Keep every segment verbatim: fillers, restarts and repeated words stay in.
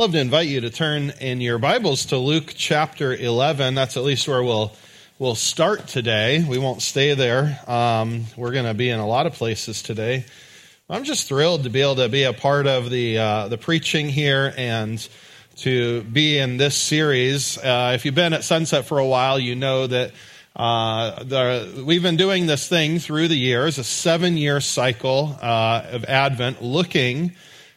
love to invite you to turn in your Bibles to Luke chapter eleven. That's at least where we'll we'll start today. We won't stay there. Um, we're going to be in a lot of places today. I'm just thrilled to be able to be a part of the uh, the preaching here and to be in this series. Uh, if you've been at Sunset for a while, you know that uh, the, we've been doing this thing through the years, a seven-year cycle uh, of Advent, looking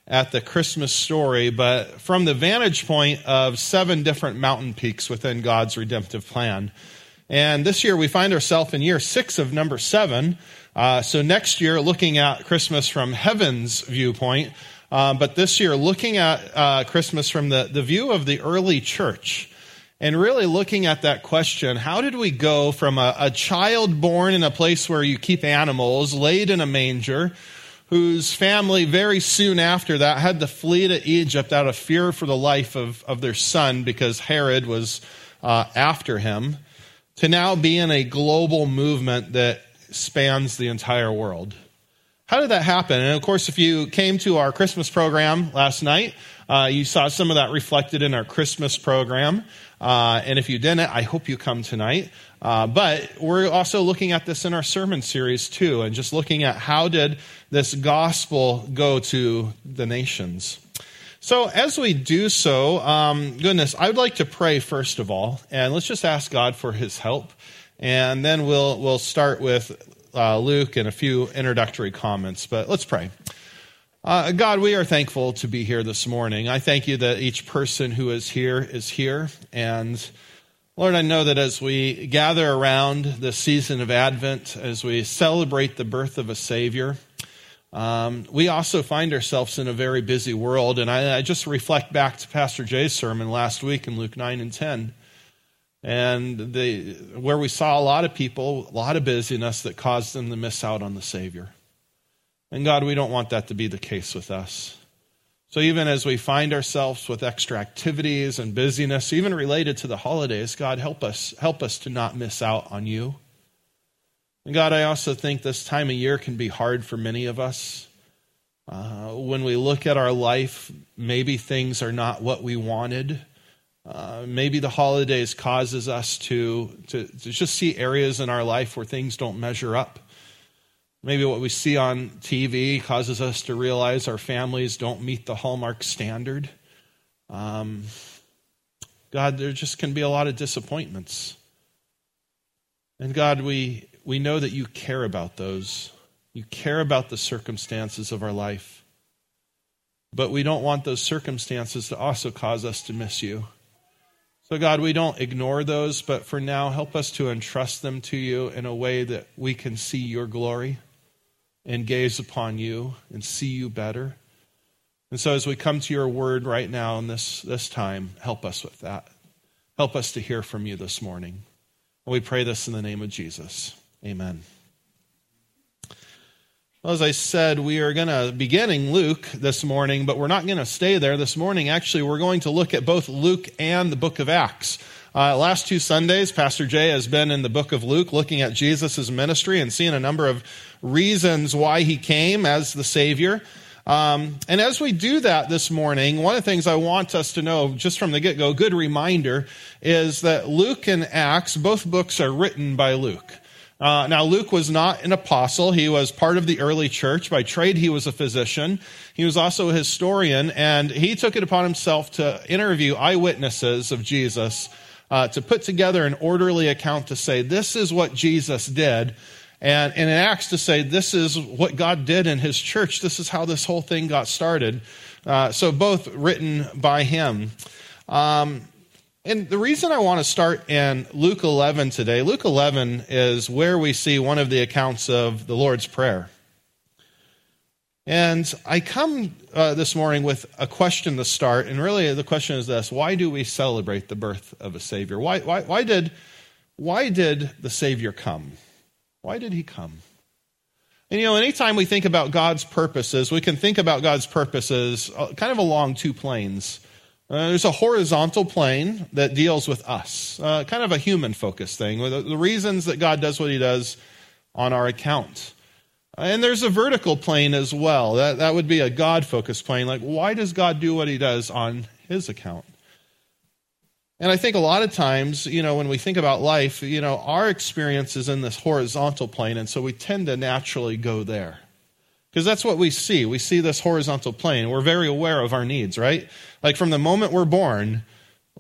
at the Christmas story, but from the vantage point of seven different mountain peaks within God's redemptive plan. And this year we find ourselves in year six of number seven. Uh, so next year, looking at Christmas from heaven's viewpoint, uh, but this year looking at uh, Christmas from the, the view of the early church, and really looking at that question, how did we go from a, a child born in a place where you keep animals, laid in a manger, whose family very soon after that had to flee to Egypt out of fear for the life of, of their son because Herod was uh, after him, to now be in a global movement that spans the entire world. How did that happen? And of course, if you came to our Christmas program last night, uh, you saw some of that reflected in our Christmas program. Uh, and if you didn't, I hope you come tonight. Uh, but we're also looking at this in our sermon series too, and just looking at how did this gospel go to the nations. So as we do so, um, goodness, I would like to pray first of all, and let's just ask God for his help. And then we'll we'll start with uh, Luke and a few introductory comments, but let's pray. Uh, God, we are thankful to be here this morning. I thank you that each person who is here is here. And Lord, I know that as we gather around the season of Advent, as we celebrate the birth of a Savior, um, we also find ourselves in a very busy world. And I, I just reflect back to Pastor Jay's sermon last week in Luke nine and ten. And the, where we saw a lot of people, a lot of busyness that caused them to miss out on the Savior. And God, we don't want that to be the case with us. So even as we find ourselves with extra activities and busyness, even related to the holidays, God, help us, help us to not miss out on you. And God, I also think this time of year can be hard for many of us. Uh, when we look at our life, maybe things are not what we wanted. Uh, maybe the holidays causes us to, to to just see areas in our life where things don't measure up. Maybe what we see on T V causes us to realize our families don't meet the Hallmark standard. Um, God, there just can be a lot of disappointments. And God, we we know that you care about those. You care about the circumstances of our life. But we don't want those circumstances to also cause us to miss you. So God, we don't ignore those, but for now, help us to entrust them to you in a way that we can see your glory and gaze upon you and see you better. And so as we come to your word right now in this, this time, help us with that. Help us to hear from you this morning. And we pray this in the name of Jesus. Amen. Well, as I said, we are going to be beginning Luke this morning, but we're not going to stay there this morning. Actually, we're going to look at both Luke and the book of Acts. Uh, last two Sundays, Pastor Jay has been in the book of Luke looking at Jesus' ministry and seeing a number of reasons why he came as the Savior. Um, and as we do that this morning, one of the things I want us to know just from the get-go, good reminder, is that Luke and Acts, both books are written by Luke. Uh, now, Luke was not an apostle. He was part of the early church. By trade, he was a physician. He was also a historian, and he took it upon himself to interview eyewitnesses of Jesus, uh, to put together an orderly account to say, this is what Jesus did, and, and in Acts to say, this is what God did in his church. This is how this whole thing got started. Uh, so both written by him. Um And the reason I want to start in Luke eleven today, Luke eleven is where we see one of the accounts of the Lord's Prayer. And I come uh, this morning with a question to start, and really the question is this: why do we celebrate the birth of a Savior? Why, why, why did, why did the Savior come? Why did he come? And you know, anytime we think about God's purposes, we can think about God's purposes kind of along two planes. Uh, there's a horizontal plane that deals with us, uh, kind of a human-focused thing, the, the reasons that God does what he does on our account. And there's a vertical plane as well. That, that would be a God-focused plane, like why does God do what he does on his account. And I think a lot of times, you know, when we think about life, you know, our experience is in this horizontal plane, and so we tend to naturally go there. Because that's what we see. We see this horizontal plane. We're very aware of our needs, right? Like from the moment we're born,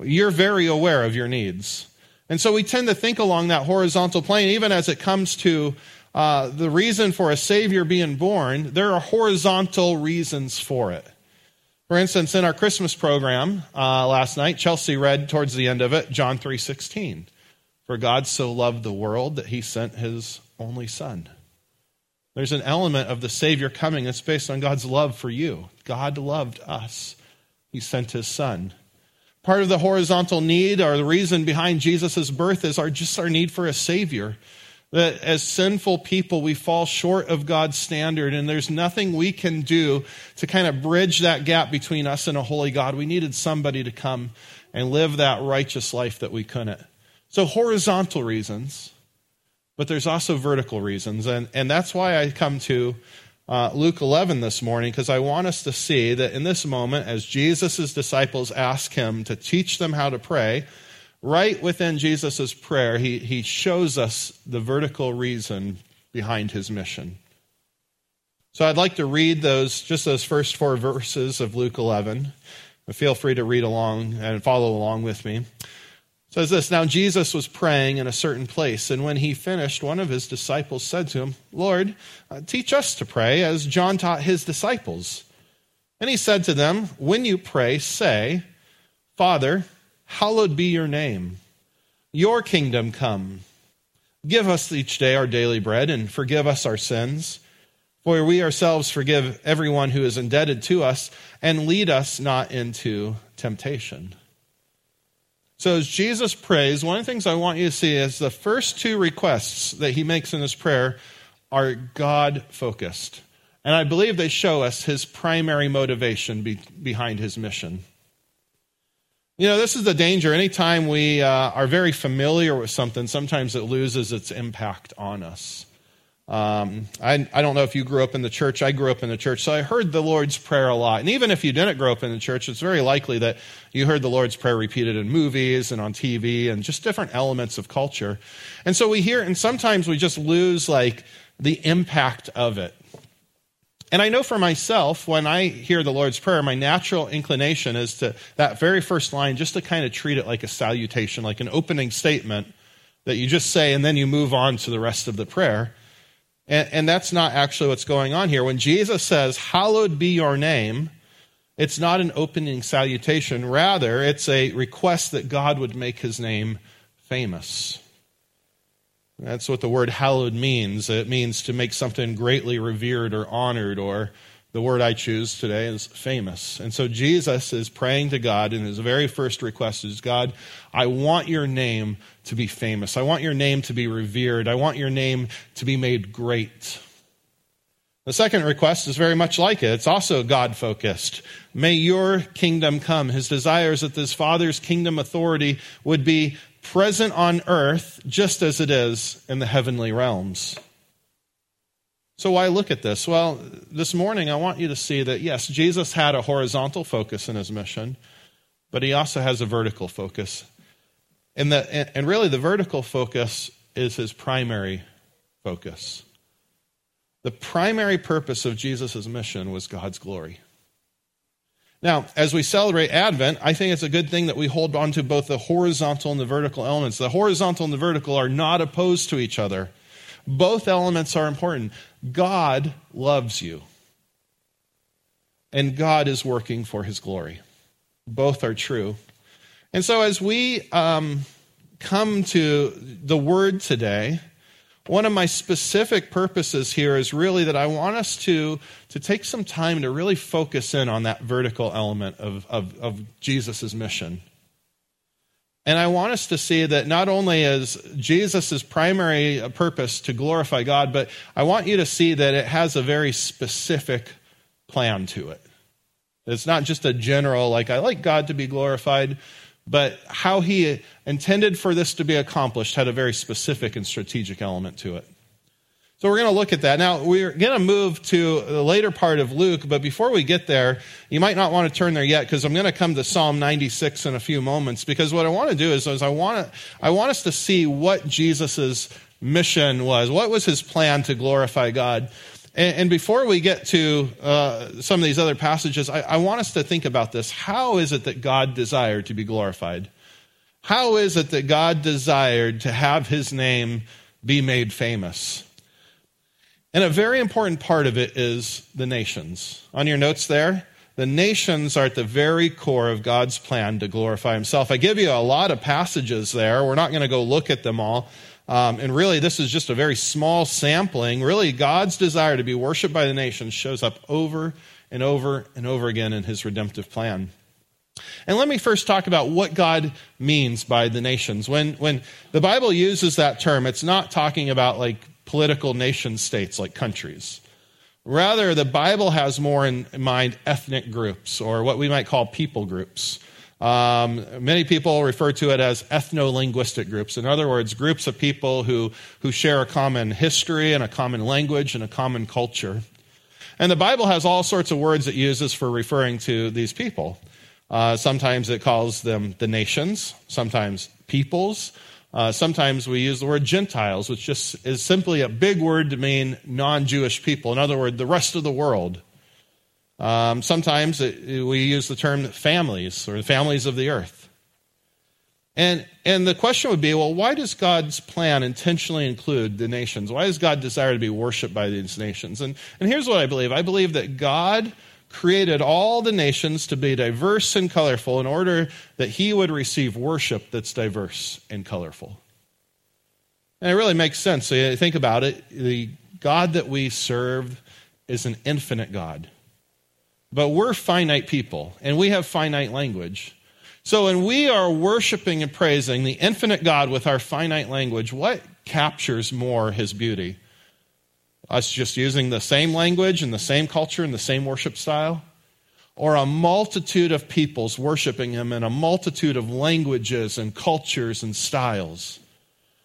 you're very aware of your needs. And so we tend to think along that horizontal plane, even as it comes to uh, the reason for a Savior being born. There are horizontal reasons for it. For instance, in our Christmas program uh, last night, Chelsea read towards the end of it, John three sixteen. For God so loved the world that he sent his only son. There's an element of the Savior coming that's based on God's love for you. God loved us. He sent his son. Part of the horizontal need or the reason behind Jesus' birth is our just our need for a Savior. That as sinful people, we fall short of God's standard, and there's nothing we can do to kind of bridge that gap between us and a holy God. We needed somebody to come and live that righteous life that we couldn't. So horizontal reasons, but there's also vertical reasons. And, and that's why I come to uh, Luke eleven this morning, because I want us to see that in this moment, as Jesus' disciples ask him to teach them how to pray, right within Jesus' prayer, he, he shows us the vertical reason behind his mission. So I'd like to read those, just those first four verses of Luke eleven. Feel free to read along and follow along with me. It says this, Now Jesus was praying in a certain place, and when he finished, one of his disciples said to him, Lord, teach us to pray, as John taught his disciples. And he said to them, When you pray, say, Father, hallowed be your name. Your kingdom come. Give us each day our daily bread, and forgive us our sins. For we ourselves forgive everyone who is indebted to us, and lead us not into temptation. So as Jesus prays, one of the things I want you to see is the first two requests that he makes in his prayer are God-focused. And I believe they show us his primary motivation be- behind his mission. You know, this is the danger. Anytime we uh, are very familiar with something, sometimes it loses its impact on us. Um, I, I don't know if you grew up in the church. I grew up in the church, so I heard the Lord's Prayer a lot. And even if you didn't grow up in the church, it's very likely that you heard the Lord's Prayer repeated in movies and on T V and just different elements of culture. And so we hear it, and sometimes we just lose, like, the impact of it. And I know for myself, when I hear the Lord's Prayer, my natural inclination is to, that very first line, just to kind of treat it like a salutation, like an opening statement that you just say, and then you move on to the rest of the prayer. And, and that's not actually what's going on here. When Jesus says, hallowed be your name, it's not an opening salutation. Rather, it's a request that God would make his name famous. That's what the word hallowed means. It means to make something greatly revered or honored, or the word I choose today is famous. And so Jesus is praying to God, and his very first request is, God, I want your name to be famous. I want your name to be revered. I want your name to be made great. The second request is very much like it. It's also God-focused. May your kingdom come. His desire is that his Father's kingdom authority would be present on earth just as it is in the heavenly realms. So why look at this? Well, this morning I want you to see that, yes, Jesus had a horizontal focus in his mission, but he also has a vertical focus. And, the, and really the vertical focus is his primary focus. The primary purpose of Jesus' mission was God's glory. Now, as we celebrate Advent, I think it's a good thing that we hold on to both the horizontal and the vertical elements. The horizontal and the vertical are not opposed to each other. Both elements are important. God loves you, and God is working for his glory. Both are true. And so as we um, come to the Word today, one of my specific purposes here is really that I want us to, to take some time to really focus in on that vertical element of, of, of Jesus' mission. And I want us to see that not only is Jesus' primary purpose to glorify God, but I want you to see that it has a very specific plan to it. It's not just a general, like, I like God to be glorified, but how he intended for this to be accomplished had a very specific and strategic element to it. So we're going to look at that. Now, we're going to move to the later part of Luke, but before we get there, you might not want to turn there yet because I'm going to come to Psalm ninety-six in a few moments, because what I want to do is, is I want to, I want us to see what Jesus' mission was. What was his plan to glorify God? And, and before we get to uh, some of these other passages, I, I want us to think about this. How is it that God desired to be glorified? How is it that God desired to have his name be made famous? And a very important part of it is the nations. On your notes there, the nations are at the very core of God's plan to glorify himself. I give you a lot of passages there. We're not going to go look at them all. Um, and really, this is just a very small sampling. Really, God's desire to be worshiped by the nations shows up over and over and over again in his redemptive plan. And let me first talk about what God means by the nations. When, when the Bible uses that term, it's not talking about like political nation states like countries. Rather, the Bible has more in mind ethnic groups, or what we might call people groups. Um, many people refer to it as ethno-linguistic groups. In other words, groups of people who, who share a common history and a common language and a common culture. And the Bible has all sorts of words it uses for referring to these people. Uh, sometimes it calls them the nations, sometimes peoples. Uh, sometimes we use the word Gentiles, which just is simply a big word to mean non-Jewish people. In other words, the rest of the world. Um, sometimes it, we use the term families, or the families of the earth. And, and the question would be, well, why does God's plan intentionally include the nations? Why does God desire to be worshipped by these nations? And, and here's what I believe. I believe that God created all the nations to be diverse and colorful in order that he would receive worship that's diverse and colorful. And it really makes sense. So you think about it, the God that we serve is an infinite God. But we're finite people, and we have finite language. So when we are worshiping and praising the infinite God with our finite language, what captures more his beauty? Us just using the same language and the same culture and the same worship style? Or a multitude of peoples worshiping him in a multitude of languages and cultures and styles?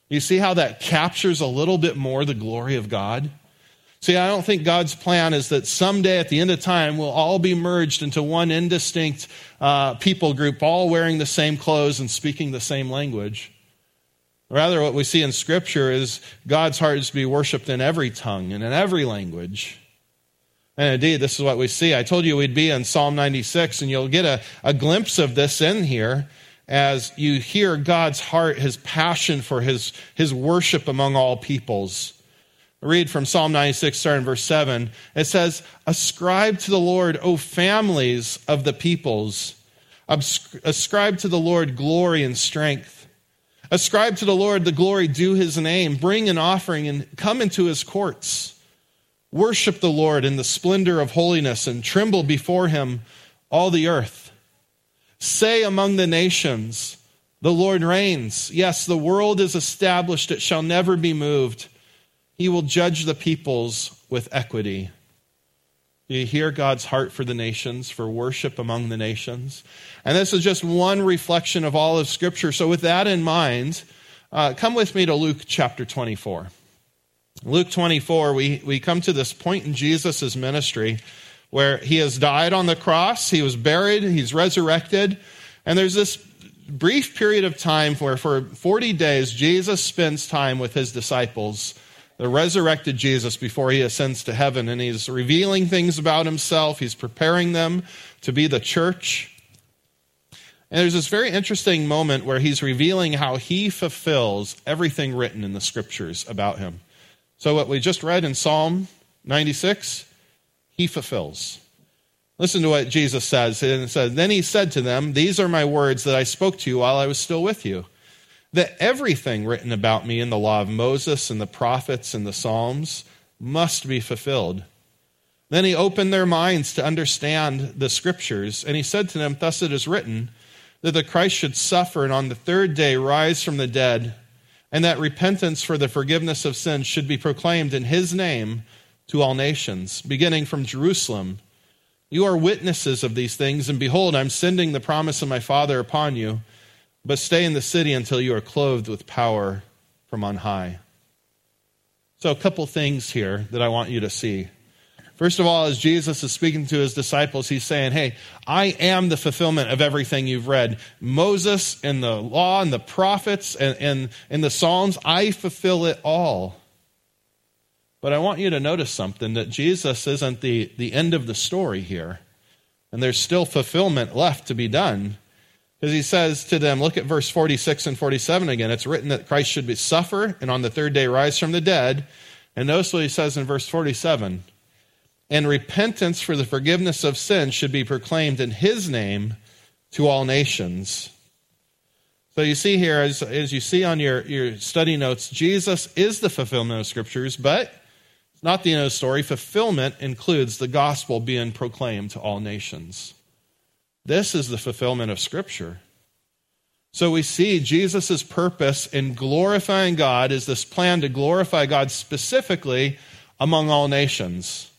You see how that captures a little bit more the glory of God? See, I don't think God's plan is that someday at the end of time we'll all be merged into one indistinct uh, people group, all wearing the same clothes and speaking the same language. Rather, what we see in Scripture is God's heart is to be worshipped in every tongue and in every language. And indeed, this is what we see. I told you we'd be in Psalm ninety-six, and you'll get a, a glimpse of this in here as you hear God's heart, his passion for his, his worship among all peoples. I read from Psalm ninety-six, starting in verse seven. It says, "Ascribe to the Lord, O families of the peoples. Ascribe to the Lord glory and strength. Ascribe to the Lord the glory due his name. Bring an offering and come into his courts. Worship the Lord in the splendor of holiness and tremble before him, all the earth. Say among the nations, the Lord reigns. Yes, the world is established. It shall never be moved. He will judge the peoples with equity." Do you hear God's heart for the nations, for worship among the nations? And this is just one reflection of all of Scripture. So with that in mind, uh, come with me to Luke chapter twenty-four. Luke twenty-four, we, we come to this point in Jesus' ministry where he has died on the cross, he was buried, he's resurrected, and there's this brief period of time where for forty days Jesus spends time with his disciples, the resurrected Jesus, before he ascends to heaven, and he's revealing things about himself. He's preparing them to be the church. And there's this very interesting moment where he's revealing how he fulfills everything written in the Scriptures about him. So what we just read in Psalm ninety-six, he fulfills. Listen to what Jesus says. It says, "Then he said to them, 'These are my words that I spoke to you while I was still with you, that everything written about me in the law of Moses and the prophets and the Psalms must be fulfilled.' Then he opened their minds to understand the Scriptures, and he said to them, 'Thus it is written, that the Christ should suffer and on the third day rise from the dead, and that repentance for the forgiveness of sins should be proclaimed in his name to all nations, beginning from Jerusalem. You are witnesses of these things, and behold, I'm sending the promise of my Father upon you. But stay in the city until you are clothed with power from on high.'" So a couple things here that I want you to see. First of all, as Jesus is speaking to his disciples, he's saying, hey, I am the fulfillment of everything you've read. Moses and the law and the prophets and, and, and the Psalms, I fulfill it all. But I want you to notice something, that Jesus isn't the, the end of the story here. And there's still fulfillment left to be done. Because he says to them, look at verse forty-six and forty-seven again. It's written that Christ should be suffer and on the third day rise from the dead. And notice what he says in verse forty-seven. And repentance for the forgiveness of sins should be proclaimed in his name to all nations. So you see here, as, as you see on your, your study notes, Jesus is the fulfillment of Scriptures, but it's not the end of the story. Fulfillment includes the gospel being proclaimed to all nations. This is the fulfillment of Scripture. So we see Jesus' purpose in glorifying God is this plan to glorify God specifically among all nations.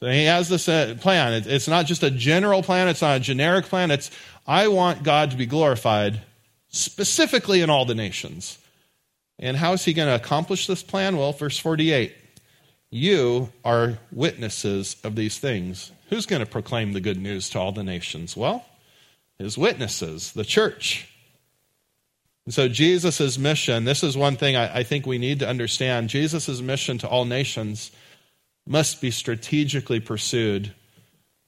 So he has this plan. It's not just a general plan. It's not a generic plan. It's, I want God to be glorified specifically in all the nations. And how is he going to accomplish this plan? Well, verse forty-eight, you are witnesses of these things. Who's going to proclaim the good news to all the nations? Well, his witnesses, the church. And so Jesus' mission, this is one thing I, I think we need to understand. Jesus' mission to all nations must be strategically pursued.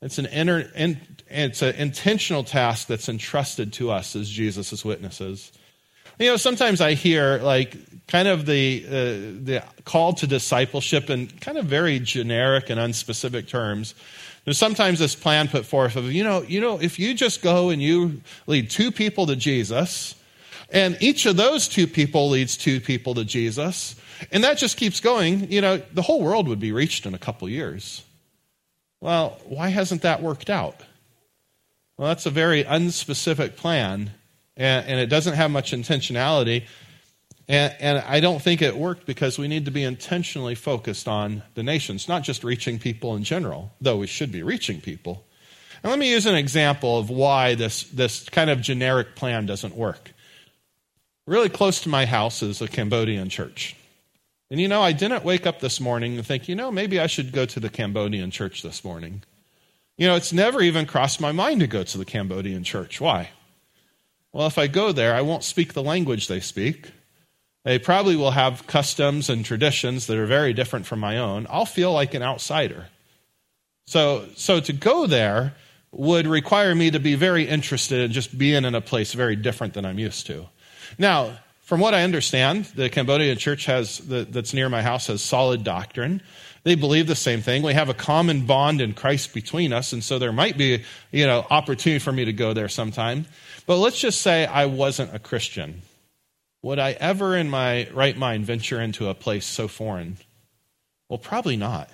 It's an inner, in, it's an intentional task that's entrusted to us as Jesus' witnesses. You know, sometimes I hear like kind of the uh, the call to discipleship in kind of very generic and unspecific terms. There's sometimes this plan put forth of, you know, you know, if you just go and you lead two people to Jesus, and each of those two people leads two people to Jesus, and that just keeps going, you know, the whole world would be reached in a couple years. Well, why hasn't that worked out? Well, that's a very unspecific plan, and, and it doesn't have much intentionality, and, and I don't think it worked because we need to be intentionally focused on the nations, not just reaching people in general, though we should be reaching people. And let me use an example of why this, this kind of generic plan doesn't work. Really close to my house is a Cambodian church. And you know, I didn't wake up this morning and think, you know, maybe I should go to the Cambodian church this morning. You know, it's never even crossed my mind to go to the Cambodian church. Why? Well, if I go there, I won't speak the language they speak. They probably will have customs and traditions that are very different from my own. I'll feel like an outsider. So, so to go there would require me to be very interested in just being in a place very different than I'm used to. Now, from what I understand, the Cambodian church has the, that's near my house has solid doctrine. They believe the same thing. We have a common bond in Christ between us, and so there might be, you know, opportunity for me to go there sometime. But let's just say I wasn't a Christian. Would I ever in my right mind venture into a place so foreign? Well, probably not.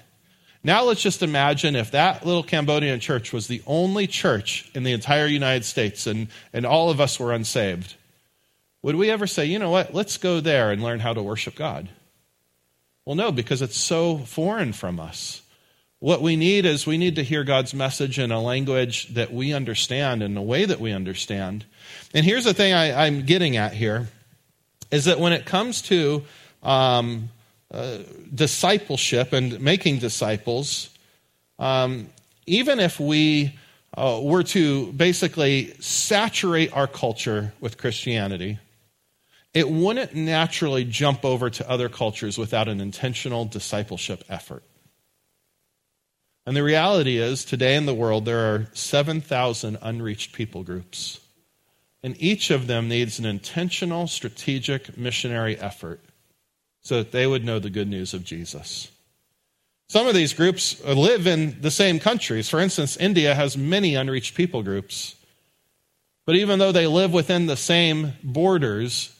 Now let's just imagine if that little Cambodian church was the only church in the entire United States and, and all of us were unsaved. Would we ever say, you know what, let's go there and learn how to worship God? Well, no, because it's so foreign from us. What we need is we need to hear God's message in a language that we understand, in a way that we understand. And here's the thing I, I'm getting at here, is that when it comes to um, uh, discipleship and making disciples, um, even if we uh, were to basically saturate our culture with Christianity, it wouldn't naturally jump over to other cultures without an intentional discipleship effort. And the reality is, today in the world, there are seven thousand unreached people groups. And each of them needs an intentional, strategic, missionary effort so that they would know the good news of Jesus. Some of these groups live in the same countries. For instance, India has many unreached people groups. But even though they live within the same borders,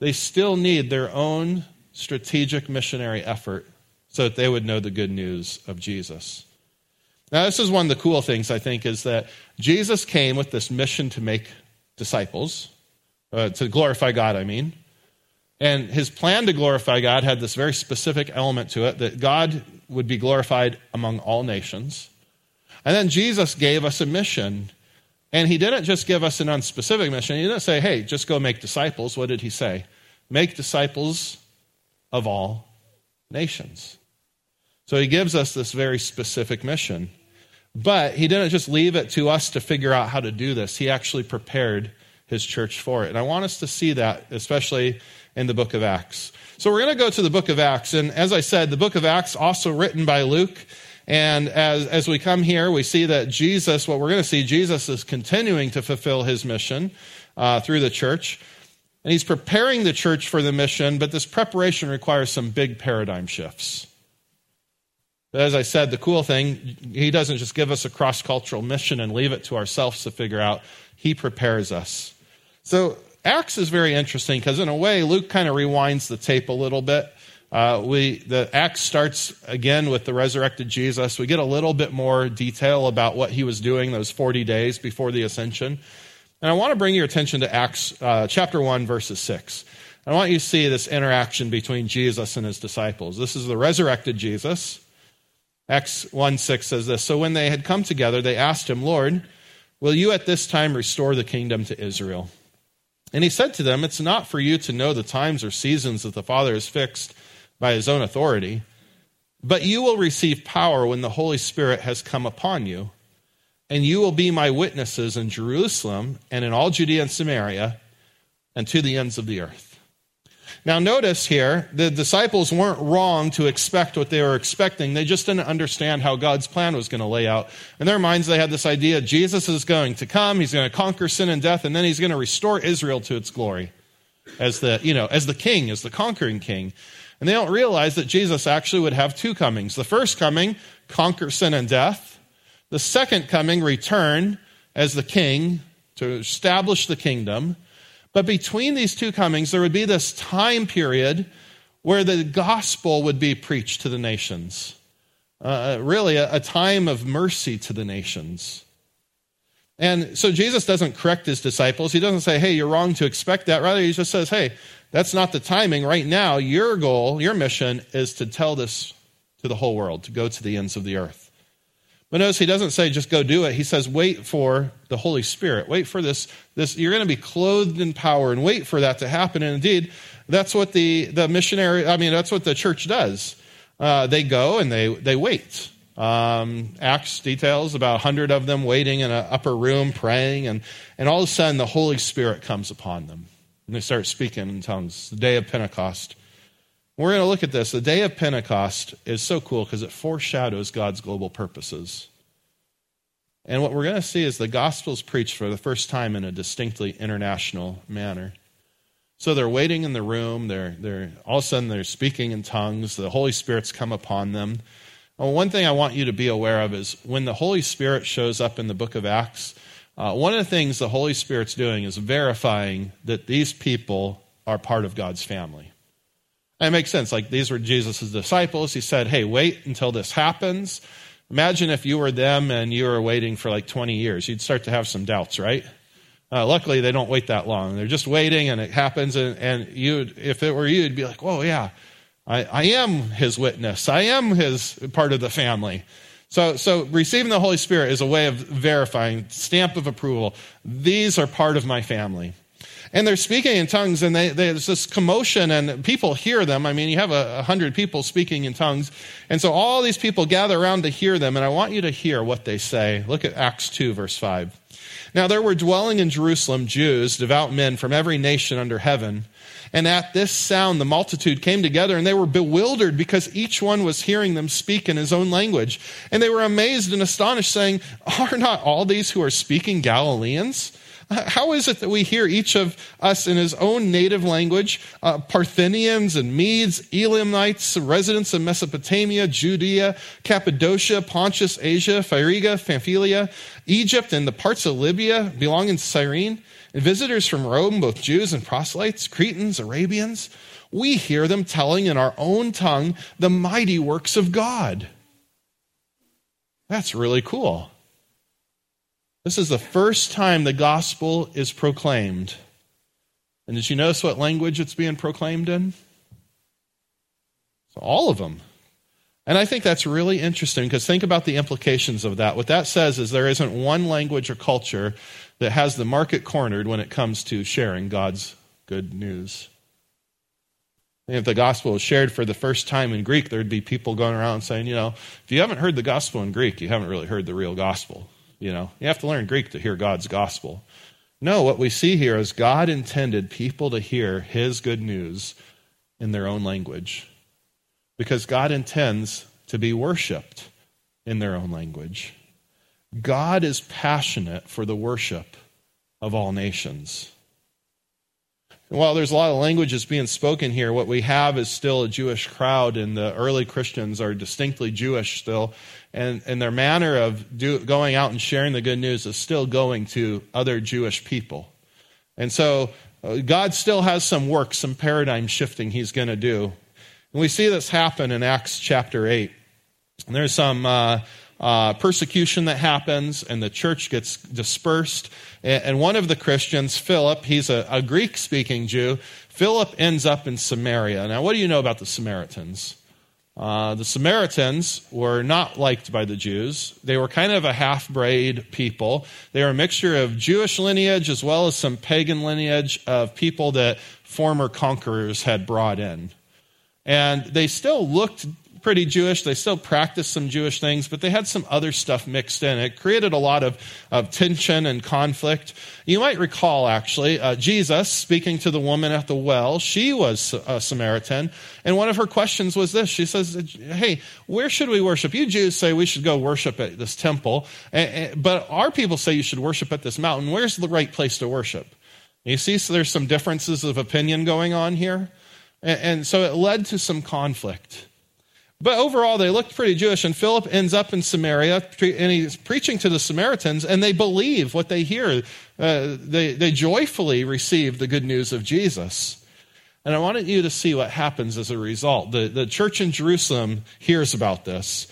they still need their own strategic missionary effort so that they would know the good news of Jesus. Now, this is one of the cool things, I think, is that Jesus came with this mission to make disciples, uh, to glorify God, I mean. And his plan to glorify God had this very specific element to it, that God would be glorified among all nations. And then Jesus gave us a mission. And he didn't just give us an unspecific mission. He didn't say, hey, just go make disciples. What did he say? Make disciples of all nations. So he gives us this very specific mission. But he didn't just leave it to us to figure out how to do this. He actually prepared his church for it. And I want us to see that, especially in the book of Acts. So we're going to go to the book of Acts. And as I said, the book of Acts, also written by Luke. And as, as we come here, we see that Jesus, what we're going to see, Jesus is continuing to fulfill his mission uh, through the church. And he's preparing the church for the mission, but this preparation requires some big paradigm shifts. But as I said, the cool thing, he doesn't just give us a cross-cultural mission and leave it to ourselves to figure out. He prepares us. So Acts is very interesting because in a way, Luke kind of rewinds the tape a little bit. Uh, we the Acts starts again with the resurrected Jesus. We get a little bit more detail about what he was doing those forty days before the ascension. And I want to bring your attention to Acts uh, chapter one, verses six. I want you to see this interaction between Jesus and his disciples. This is the resurrected Jesus. Acts one six says this, "So when they had come together, they asked him, 'Lord, will you at this time restore the kingdom to Israel?' And he said to them, 'It's not for you to know the times or seasons that the Father has fixed by his own authority, but you will receive power when the Holy Spirit has come upon you, and you will be my witnesses in Jerusalem and in all Judea and Samaria and to the ends of the earth.'" Now notice here, the disciples weren't wrong to expect what they were expecting. They just didn't understand how God's plan was going to lay out. In their minds, they had this idea, Jesus is going to come, he's going to conquer sin and death, and then he's going to restore Israel to its glory as the, you know, as the king, as the conquering king. And they don't realize that Jesus actually would have two comings. The first coming, conquer sin and death. The second coming, return as the king to establish the kingdom. But between these two comings, there would be this time period where the gospel would be preached to the nations. Uh, really, a, a time of mercy to the nations. And so Jesus doesn't correct his disciples. He doesn't say, hey, you're wrong to expect that. Rather, he just says, hey, that's not the timing. Right now, your goal, your mission is to tell this to the whole world, to go to the ends of the earth. But notice he doesn't say just go do it. He says wait for the Holy Spirit. Wait for this. This you're going to be clothed in power and wait for that to happen. And indeed, that's what the, the missionary, I mean, that's what the church does. Uh, they go and they, they wait. Um, Acts details about one hundred of them waiting in an upper room praying. And, and all of a sudden the Holy Spirit comes upon them. And they start speaking in tongues. The day of Pentecost. We're going to look at this. The day of Pentecost is so cool because it foreshadows God's global purposes. And what we're going to see is the gospel's preached for the first time in a distinctly international manner. So they're waiting in the room. They're, they're, all of a sudden, they're speaking in tongues. The Holy Spirit's come upon them. Well, one thing I want you to be aware of is when the Holy Spirit shows up in the book of Acts, uh, one of the things the Holy Spirit's doing is verifying that these people are part of God's family. That makes sense. Like these were Jesus' disciples. He said, hey, wait until this happens. Imagine if you were them and you were waiting for like twenty years. You'd start to have some doubts, right? Uh, luckily, they don't wait that long. They're just waiting and it happens. And, and you, if it were you, you'd be like, whoa, yeah, I, I am his witness. I am his part of the family. So, so receiving the Holy Spirit is a way of verifying, stamp of approval. These are part of my family. And they're speaking in tongues, and they, they, there's this commotion, and people hear them. I mean, you have a, a hundred people speaking in tongues. And so all these people gather around to hear them, and I want you to hear what they say. Look at Acts two, verse five. "Now there were dwelling in Jerusalem Jews, devout men from every nation under heaven. And at this sound the multitude came together, and they were bewildered because each one was hearing them speak in his own language. And they were amazed and astonished, saying, 'Are not all these who are speaking Galileans? How is it that we hear each of us in his own native language, uh, Parthians and Medes, Elamites, residents of Mesopotamia, Judea, Cappadocia, Pontus, Asia, Phrygia, Pamphylia, Egypt, and the parts of Libya belonging to Cyrene, and visitors from Rome, both Jews and proselytes, Cretans, Arabians? We hear them telling in our own tongue the mighty works of God.'" That's really cool. This is the first time the gospel is proclaimed. And did you notice what language it's being proclaimed in? So all of them. And I think that's really interesting because think about the implications of that. What that says is there isn't one language or culture that has the market cornered when it comes to sharing God's good news. And if the gospel was shared for the first time in Greek, there'd be people going around saying, you know, if you haven't heard the gospel in Greek, you haven't really heard the real gospel. You know, you have to learn Greek to hear God's gospel. No, what we see here is God intended people to hear his good news in their own language, because God intends to be worshiped in their own language. God is passionate for the worship of all nations. And while there's a lot of languages being spoken here, what we have is still a Jewish crowd, and the early Christians are distinctly Jewish still, and, and their manner of do, going out and sharing the good news is still going to other Jewish people. And so uh, God still has some work, some paradigm shifting he's going to do. And we see this happen in Acts chapter eight. And there's some uh, uh, persecution that happens, and the church gets dispersed. And, and one of the Christians, Philip, he's a, a Greek-speaking Jew, Philip ends up in Samaria. Now, what do you know about the Samaritans? Uh, the Samaritans were not liked by the Jews. They were kind of a half-breed people. They were a mixture of Jewish lineage as well as some pagan lineage of people that former conquerors had brought in. And they still looked pretty Jewish. They still practiced some Jewish things, but they had some other stuff mixed in. It created a lot of, of tension and conflict. You might recall, actually, uh, Jesus speaking to the woman at the well. She was a Samaritan, and one of her questions was this. She says, hey, where should we worship? You Jews say we should go worship at this temple, but our people say you should worship at this mountain. Where's the right place to worship? And you see, so there's some differences of opinion going on here. And so it led to some conflict. But overall, they looked pretty Jewish, and Philip ends up in Samaria, and he's preaching to the Samaritans, and they believe what they hear. Uh, they, they joyfully receive the good news of Jesus. And I wanted you to see what happens as a result. The, the church in Jerusalem hears about this,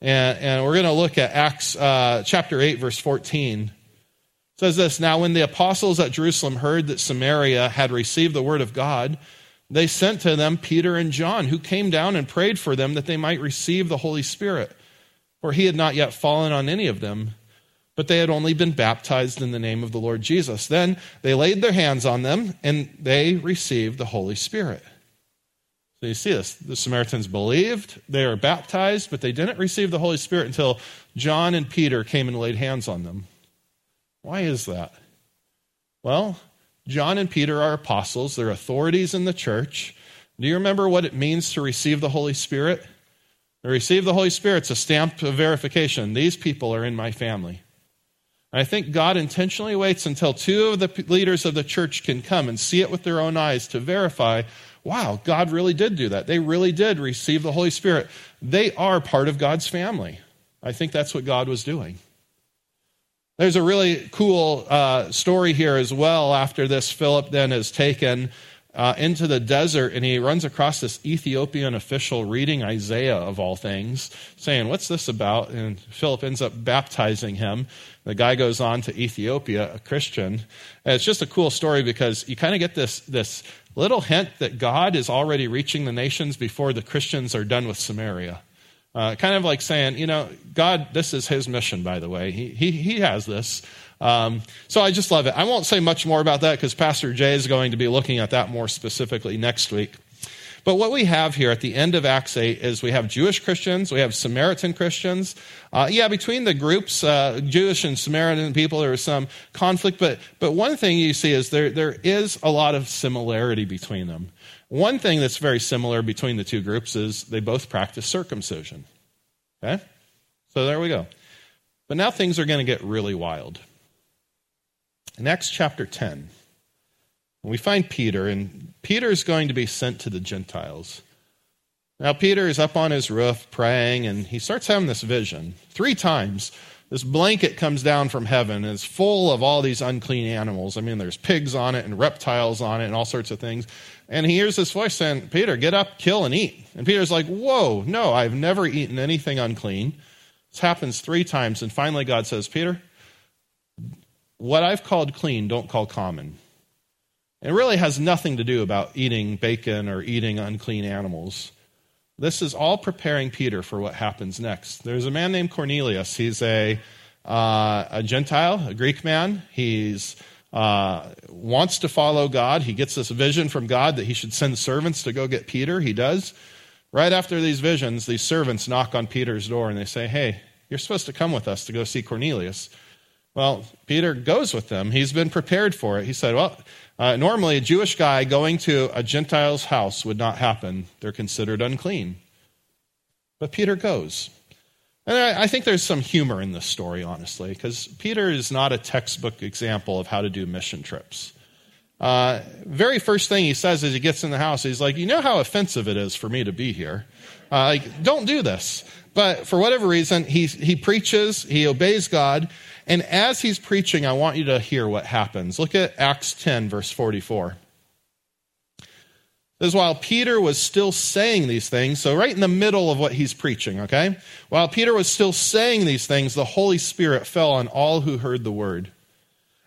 and, and we're going to look at Acts uh, chapter eight, verse fourteen. It says this, "Now when the apostles at Jerusalem heard that Samaria had received the word of God, they sent to them Peter and John, who came down and prayed for them that they might receive the Holy Spirit. For he had not yet fallen on any of them, but they had only been baptized in the name of the Lord Jesus. Then they laid their hands on them, and they received the Holy Spirit." So you see this. The Samaritans believed, they were baptized, but they didn't receive the Holy Spirit until John and Peter came and laid hands on them. Why is that? Well, John and Peter are apostles. They're authorities in the church. Do you remember what it means to receive the Holy Spirit? To receive the Holy Spirit is a stamp of verification. These people are in my family. And I think God intentionally waits until two of the leaders of the church can come and see it with their own eyes to verify, wow, God really did do that. They really did receive the Holy Spirit. They are part of God's family. I think that's what God was doing. There's a really cool uh, story here as well. After this, Philip then is taken uh, into the desert, and he runs across this Ethiopian official reading Isaiah, of all things, saying, what's this about? And Philip ends up baptizing him. The guy goes on to Ethiopia, a Christian. And it's just a cool story because you kind of get this, this little hint that God is already reaching the nations before the Christians are done with Samaria. Uh, kind of like saying, you know, God, this is his mission, by the way. He he, he has this. Um, so I just love it. I won't say much more about that because Pastor Jay is going to be looking at that more specifically next week. But what we have here at the end of Acts eight is we have Jewish Christians, we have Samaritan Christians. Uh, yeah, between the groups, uh, Jewish and Samaritan people, there was some conflict. But but one thing you see is there there is a lot of similarity between them. One thing that's very similar between the two groups is they both practice circumcision. Okay? So there we go. But now things are going to get really wild. In Acts chapter ten, we find Peter, and Peter is going to be sent to the Gentiles. Now Peter is up on his roof praying, and he starts having this vision. Three times, this blanket comes down from heaven, and it's full of all these unclean animals. I mean, there's pigs on it and reptiles on it and all sorts of things. And he hears this voice saying, Peter, get up, kill, and eat. And Peter's like, whoa, no, I've never eaten anything unclean. This happens three times, and finally God says, Peter, what I've called clean, don't call common. It really has nothing to do about eating bacon or eating unclean animals. This is all preparing Peter for what happens next. There's a man named Cornelius. He's a, uh, a Gentile, a Greek man. He's uh, wants to follow God. He gets this vision from God that he should send servants to go get Peter. He does. Right after these visions, these servants knock on Peter's door and they say, "Hey, you're supposed to come with us to go see Cornelius." Well, Peter goes with them. He's been prepared for it. He said, well, uh, normally a Jewish guy going to a Gentile's house would not happen. They're considered unclean. But Peter goes. And I, I think there's some humor in this story, honestly, because Peter is not a textbook example of how to do mission trips. Uh, very first thing he says as he gets in the house, he's like, "You know how offensive it is for me to be here. Uh, like, don't do this." But for whatever reason, he he preaches, he obeys God, and as he's preaching, I want you to hear what happens. Look at Acts ten, verse forty-four. This is while Peter was still saying these things, so right in the middle of what he's preaching, okay? While Peter was still saying these things, the Holy Spirit fell on all who heard the word.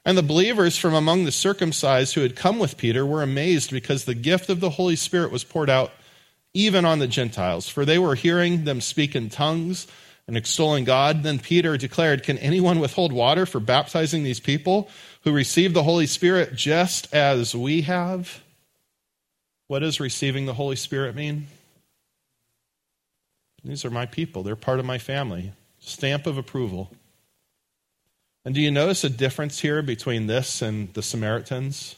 And the believers from among the circumcised who had come with Peter were amazed because the gift of the Holy Spirit was poured out even on the Gentiles, for they were hearing them speak in tongues and extolling God. Then Peter declared, "Can anyone withhold water for baptizing these people who received the Holy Spirit just as we have?" What does receiving the Holy Spirit mean? These are my people. They're part of my family. Stamp of approval. And do you notice a difference here between this and the Samaritans?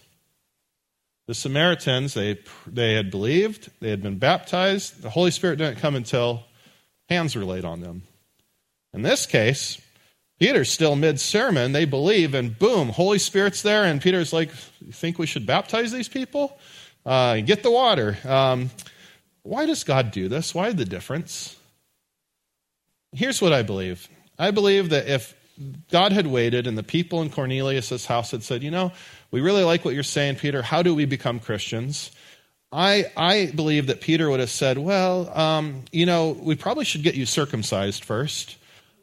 The Samaritans, they they had believed, they had been baptized. The Holy Spirit didn't come until hands were laid on them. In this case, Peter's still mid-sermon. They believe, and boom, Holy Spirit's there, and Peter's like, "You think we should baptize these people? Uh, get the water." Um, why does God do this? Why the difference? Here's what I believe. I believe that if God had waited and the people in Cornelius' house had said, "You know, we really like what you're saying, Peter. How do we become Christians?" I I believe that Peter would have said, "Well, um, you know, we probably should get you circumcised first,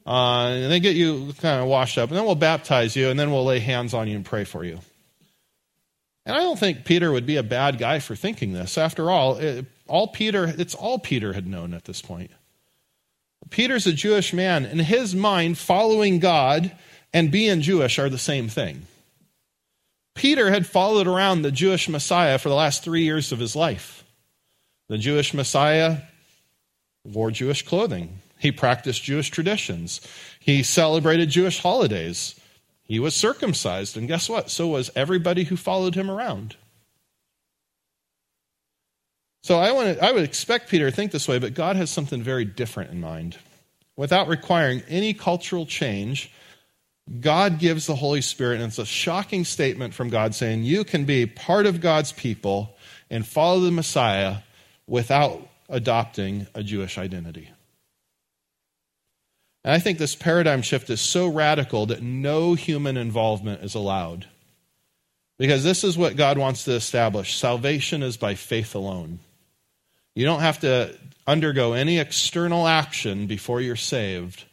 uh, and then get you kind of washed up, and then we'll baptize you, and then we'll lay hands on you and pray for you." And I don't think Peter would be a bad guy for thinking this. After all, it, all Peter, it's all Peter had known at this point. Peter's a Jewish man. In his mind, following God and being Jewish are the same thing. Peter had followed around the Jewish Messiah for the last three years of his life. The Jewish Messiah wore Jewish clothing. He practiced Jewish traditions. He celebrated Jewish holidays. He was circumcised, and guess what? So was everybody who followed him around. So I, want to, I would expect Peter to think this way, but God has something very different in mind. Without requiring any cultural change, God gives the Holy Spirit, and it's a shocking statement from God saying, "You can be part of God's people and follow the Messiah without adopting a Jewish identity." And I think this paradigm shift is so radical that no human involvement is allowed. Because this is what God wants to establish. Salvation is by faith alone. You don't have to undergo any external action before you're saved.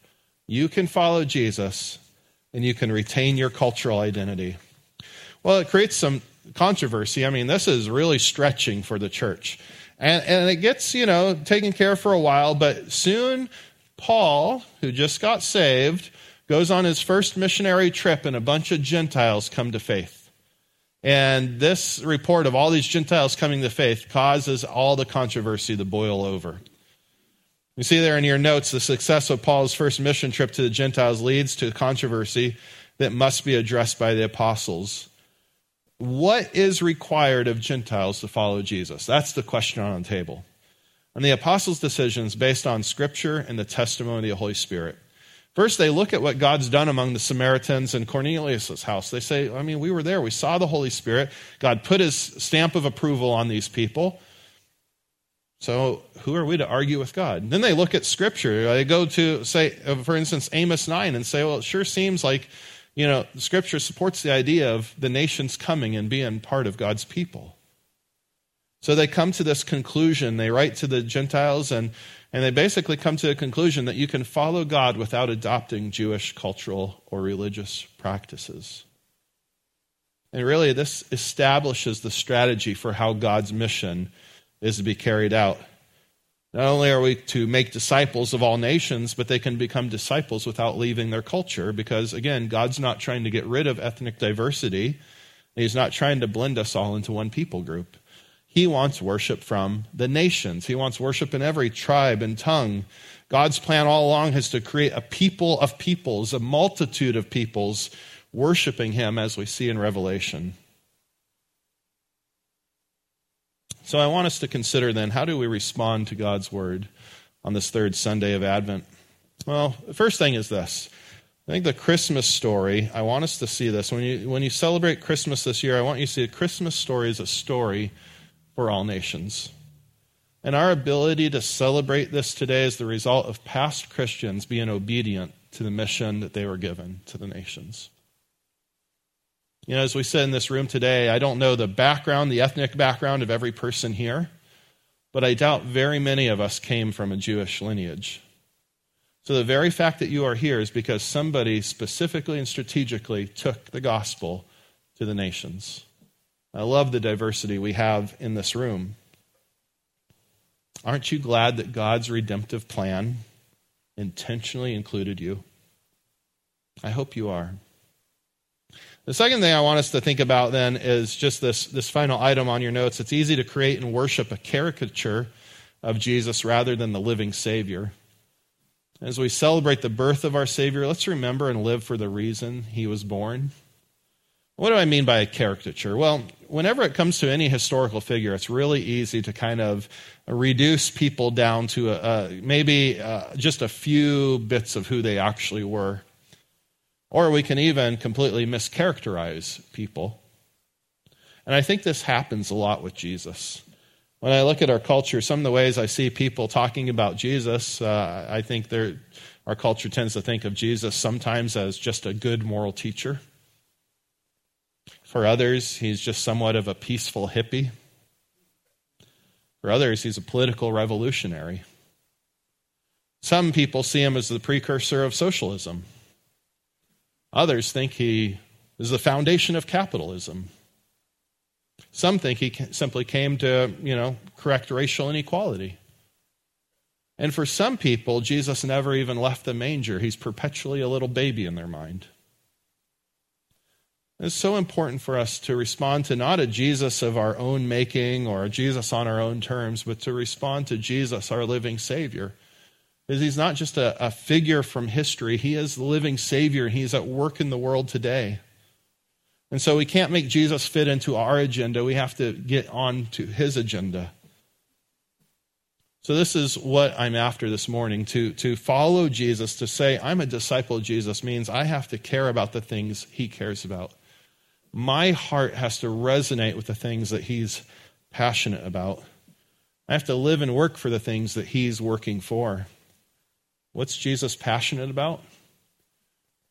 You can follow Jesus, and you can retain your cultural identity. Well, it creates some controversy. I mean, this is really stretching for the church. And, and it gets, you know, taken care of for a while, but soon Paul, who just got saved, goes on his first missionary trip, and a bunch of Gentiles come to faith. And this report of all these Gentiles coming to faith causes all the controversy to boil over. You see there in your notes, the success of Paul's first mission trip to the Gentiles leads to controversy that must be addressed by the apostles. What is required of Gentiles to follow Jesus? That's the question on the table. And the apostles' decisions based on Scripture and the testimony of the Holy Spirit. First, they look at what God's done among the Samaritans in Cornelius' house. They say, I mean, we were there. We saw the Holy Spirit. God put his stamp of approval on these people. So who are we to argue with God? And then they look at Scripture. They go to, say, for instance, Amos nine and say, well, it sure seems like, you know, Scripture supports the idea of the nations coming and being part of God's people. So they come to this conclusion. They write to the Gentiles, and, and they basically come to the conclusion that you can follow God without adopting Jewish cultural or religious practices. And really, this establishes the strategy for how God's mission is to be carried out. Not only are we to make disciples of all nations, but they can become disciples without leaving their culture because, again, God's not trying to get rid of ethnic diversity. He's not trying to blend us all into one people group. He wants worship from the nations. He wants worship in every tribe and tongue. God's plan all along is to create a people of peoples, a multitude of peoples worshiping him, as we see in Revelation. So I want us to consider then, how do we respond to God's word on this third Sunday of Advent? Well, the first thing is this. I think the Christmas story, I want us to see this. When you, when you celebrate Christmas this year, I want you to see the Christmas story is a story for all nations. And our ability to celebrate this today is the result of past Christians being obedient to the mission that they were given to the nations. You know, as we said in this room today, I don't know the background, the ethnic background of every person here, but I doubt very many of us came from a Jewish lineage. So the very fact that you are here is because somebody specifically and strategically took the gospel to the nations. I love the diversity we have in this room. Aren't you glad that God's redemptive plan intentionally included you? I hope you are. The second thing I want us to think about then is just this, this final item on your notes. It's easy to create and worship a caricature of Jesus rather than the living Savior. As we celebrate the birth of our Savior, let's remember and live for the reason he was born. What do I mean by a caricature? Well, whenever it comes to any historical figure, it's really easy to kind of reduce people down to a, a, maybe uh, just a few bits of who they actually were. Or we can even completely mischaracterize people. And I think this happens a lot with Jesus. When I look at our culture, some of the ways I see people talking about Jesus, uh, I think our culture tends to think of Jesus sometimes as just a good moral teacher. For others, he's just somewhat of a peaceful hippie. For others, he's a political revolutionary. Some people see him as the precursor of socialism. Others think he is the foundation of capitalism. Some think he simply came to, you know, correct racial inequality. And for some people, Jesus never even left the manger. He's perpetually a little baby in their mind. It's so important for us to respond to not a Jesus of our own making or a Jesus on our own terms, but to respond to Jesus, our living Savior. Because he's not just a, a figure from history. He is the living Savior. He's at work in the world today. And so we can't make Jesus fit into our agenda. We have to get on to his agenda. So this is what I'm after this morning. To, to follow Jesus, to say, I'm a disciple of Jesus, means I have to care about the things he cares about. My heart has to resonate with the things that he's passionate about. I have to live and work for the things that he's working for. What's Jesus passionate about?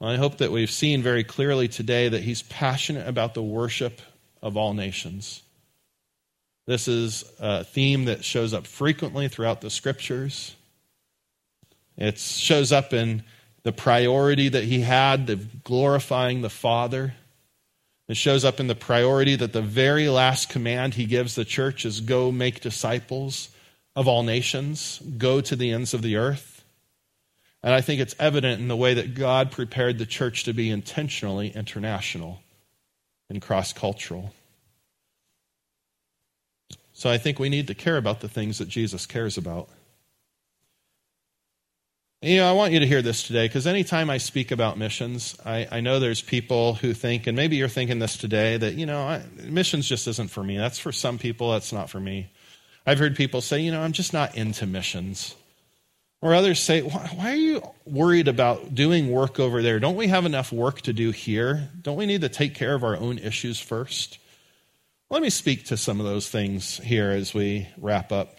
Well, I hope that we've seen very clearly today that he's passionate about the worship of all nations. This is a theme that shows up frequently throughout the scriptures. It shows up in the priority that he had of glorifying the Father. It shows up in the priority that the very last command he gives the church is go make disciples of all nations, go to the ends of the earth. And I think it's evident in the way that God prepared the church to be intentionally international and cross-cultural. So I think we need to care about the things that Jesus cares about. You know, I want you to hear this today, because anytime I speak about missions, I, I know there's people who think, and maybe you're thinking this today, that, you know, I, missions just isn't for me. That's for some people. That's not for me. I've heard people say, you know, I'm just not into missions. Or others say, why are you worried about doing work over there? Don't we have enough work to do here? Don't we need to take care of our own issues first? Let me speak to some of those things here as we wrap up.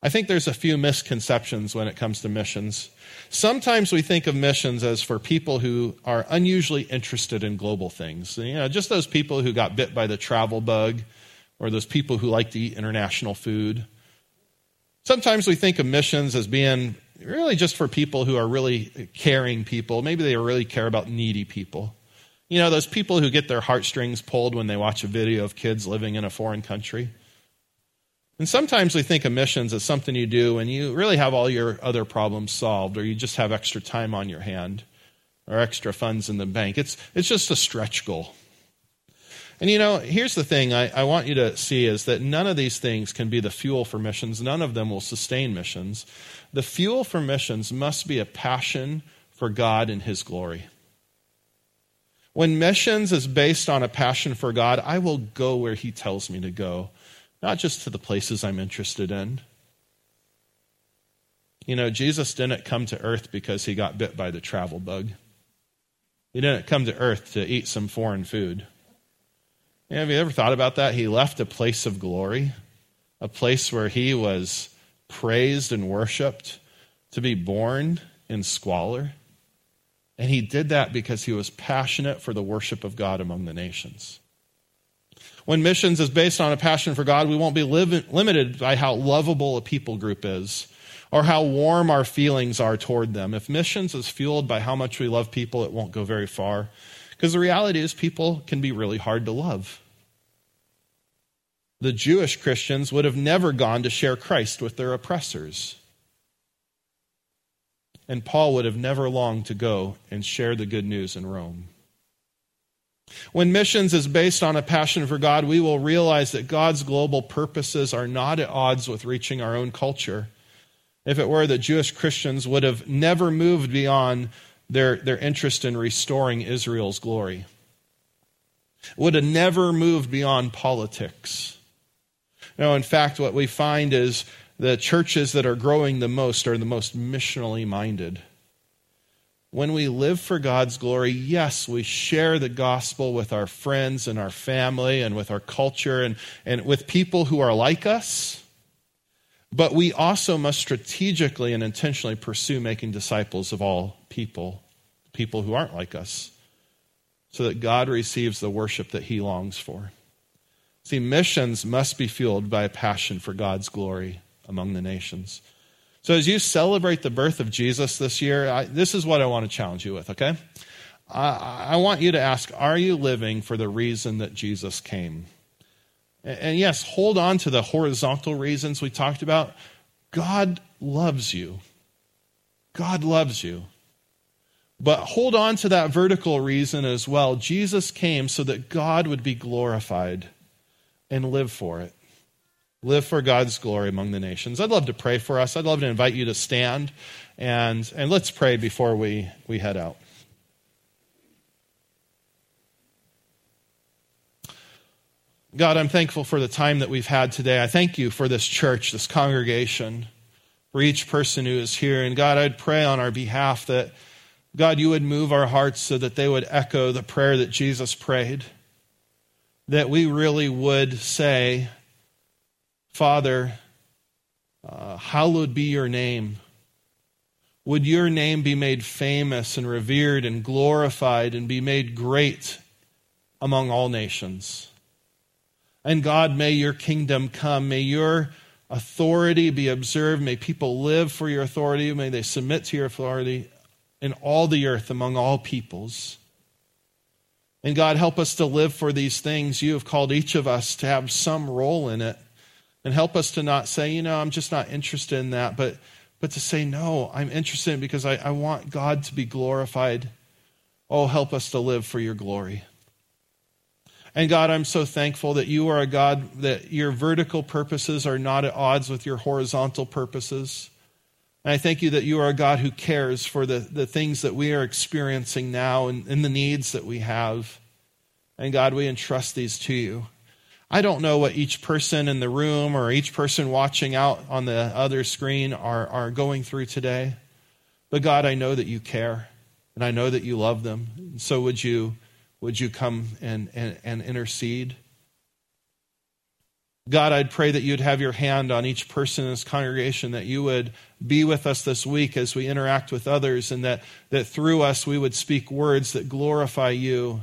I think there's a few misconceptions when it comes to missions. Sometimes we think of missions as for people who are unusually interested in global things. You know, just those people who got bit by the travel bug, or those people who like to eat international food. Sometimes we think of missions as being really just for people who are really caring people. Maybe they really care about needy people. You know, those people who get their heartstrings pulled when they watch a video of kids living in a foreign country. And sometimes we think of missions as something you do when you really have all your other problems solved, or you just have extra time on your hand, or extra funds in the bank. It's, it's just a stretch goal. And, you know, here's the thing I, I want you to see is that none of these things can be the fuel for missions. None of them will sustain missions. The fuel for missions must be a passion for God and His glory. When missions is based on a passion for God, I will go where He tells me to go, not just to the places I'm interested in. You know, Jesus didn't come to earth because He got bit by the travel bug. He didn't come to earth to eat some foreign food. You know, have you ever thought about that? He left a place of glory, a place where He was praised and worshipped, to be born in squalor. And He did that because He was passionate for the worship of God among the nations. When missions is based on a passion for God, we won't be live, limited by how lovable a people group is or how warm our feelings are toward them. If missions is fueled by how much we love people, it won't go very far. Because the reality is people can be really hard to love. The Jewish Christians would have never gone to share Christ with their oppressors. And Paul would have never longed to go and share the good news in Rome. When missions is based on a passion for God, we will realize that God's global purposes are not at odds with reaching our own culture. If it were, the Jewish Christians would have never moved beyond their, their interest in restoring Israel's glory. Would have never moved beyond politics. No, in fact, what we find is the churches that are growing the most are the most missionally minded. When we live for God's glory, yes, we share the gospel with our friends and our family and with our culture and, and with people who are like us, but we also must strategically and intentionally pursue making disciples of all people, people who aren't like us, so that God receives the worship that He longs for. See, missions must be fueled by a passion for God's glory among the nations. So as you celebrate the birth of Jesus this year, I, this is what I want to challenge you with, okay? I, I want you to ask, are you living for the reason that Jesus came? And, and yes, hold on to the horizontal reasons we talked about. God loves you. God loves you. But hold on to that vertical reason as well. Jesus came so that God would be glorified, and live for it. Live for God's glory among the nations. I'd love to pray for us. I'd love to invite you to stand, and, and let's pray before we, we head out. God, I'm thankful for the time that we've had today. I thank You for this church, this congregation, for each person who is here. And God, I'd pray on our behalf that, God, You would move our hearts so that they would echo the prayer that Jesus prayed, that we really would say, Father, uh, hallowed be Your name. Would Your name be made famous and revered and glorified and be made great among all nations. And God, may Your kingdom come. May Your authority be observed. May people live for Your authority. May they submit to Your authority in all the earth among all peoples. And God, help us to live for these things. You have called each of us to have some role in it. And help us to not say, you know, I'm just not interested in that, but but to say, no, I'm interested in it because I, I want God to be glorified. Oh, help us to live for Your glory. And God, I'm so thankful that You are a God, that Your vertical purposes are not at odds with Your horizontal purposes. And I thank You that You are a God who cares for the, the things that we are experiencing now and, and the needs that we have. And God, we entrust these to You. I don't know what each person in the room or each person watching out on the other screen are, are going through today. But God, I know that You care, and I know that You love them. And so would you, would you come and, and, and intercede? God, I'd pray that You'd have Your hand on each person in this congregation, that You would be with us this week as we interact with others, and that, that through us we would speak words that glorify You,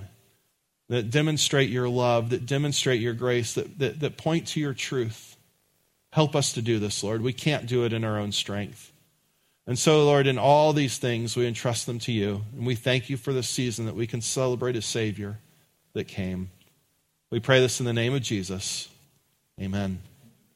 that demonstrate Your love, that demonstrate Your grace, that, that, that point to Your truth. Help us to do this, Lord. We can't do it in our own strength. And so, Lord, in all these things, we entrust them to You, and we thank You for this season that we can celebrate a Savior that came. We pray this in the name of Jesus. Amen.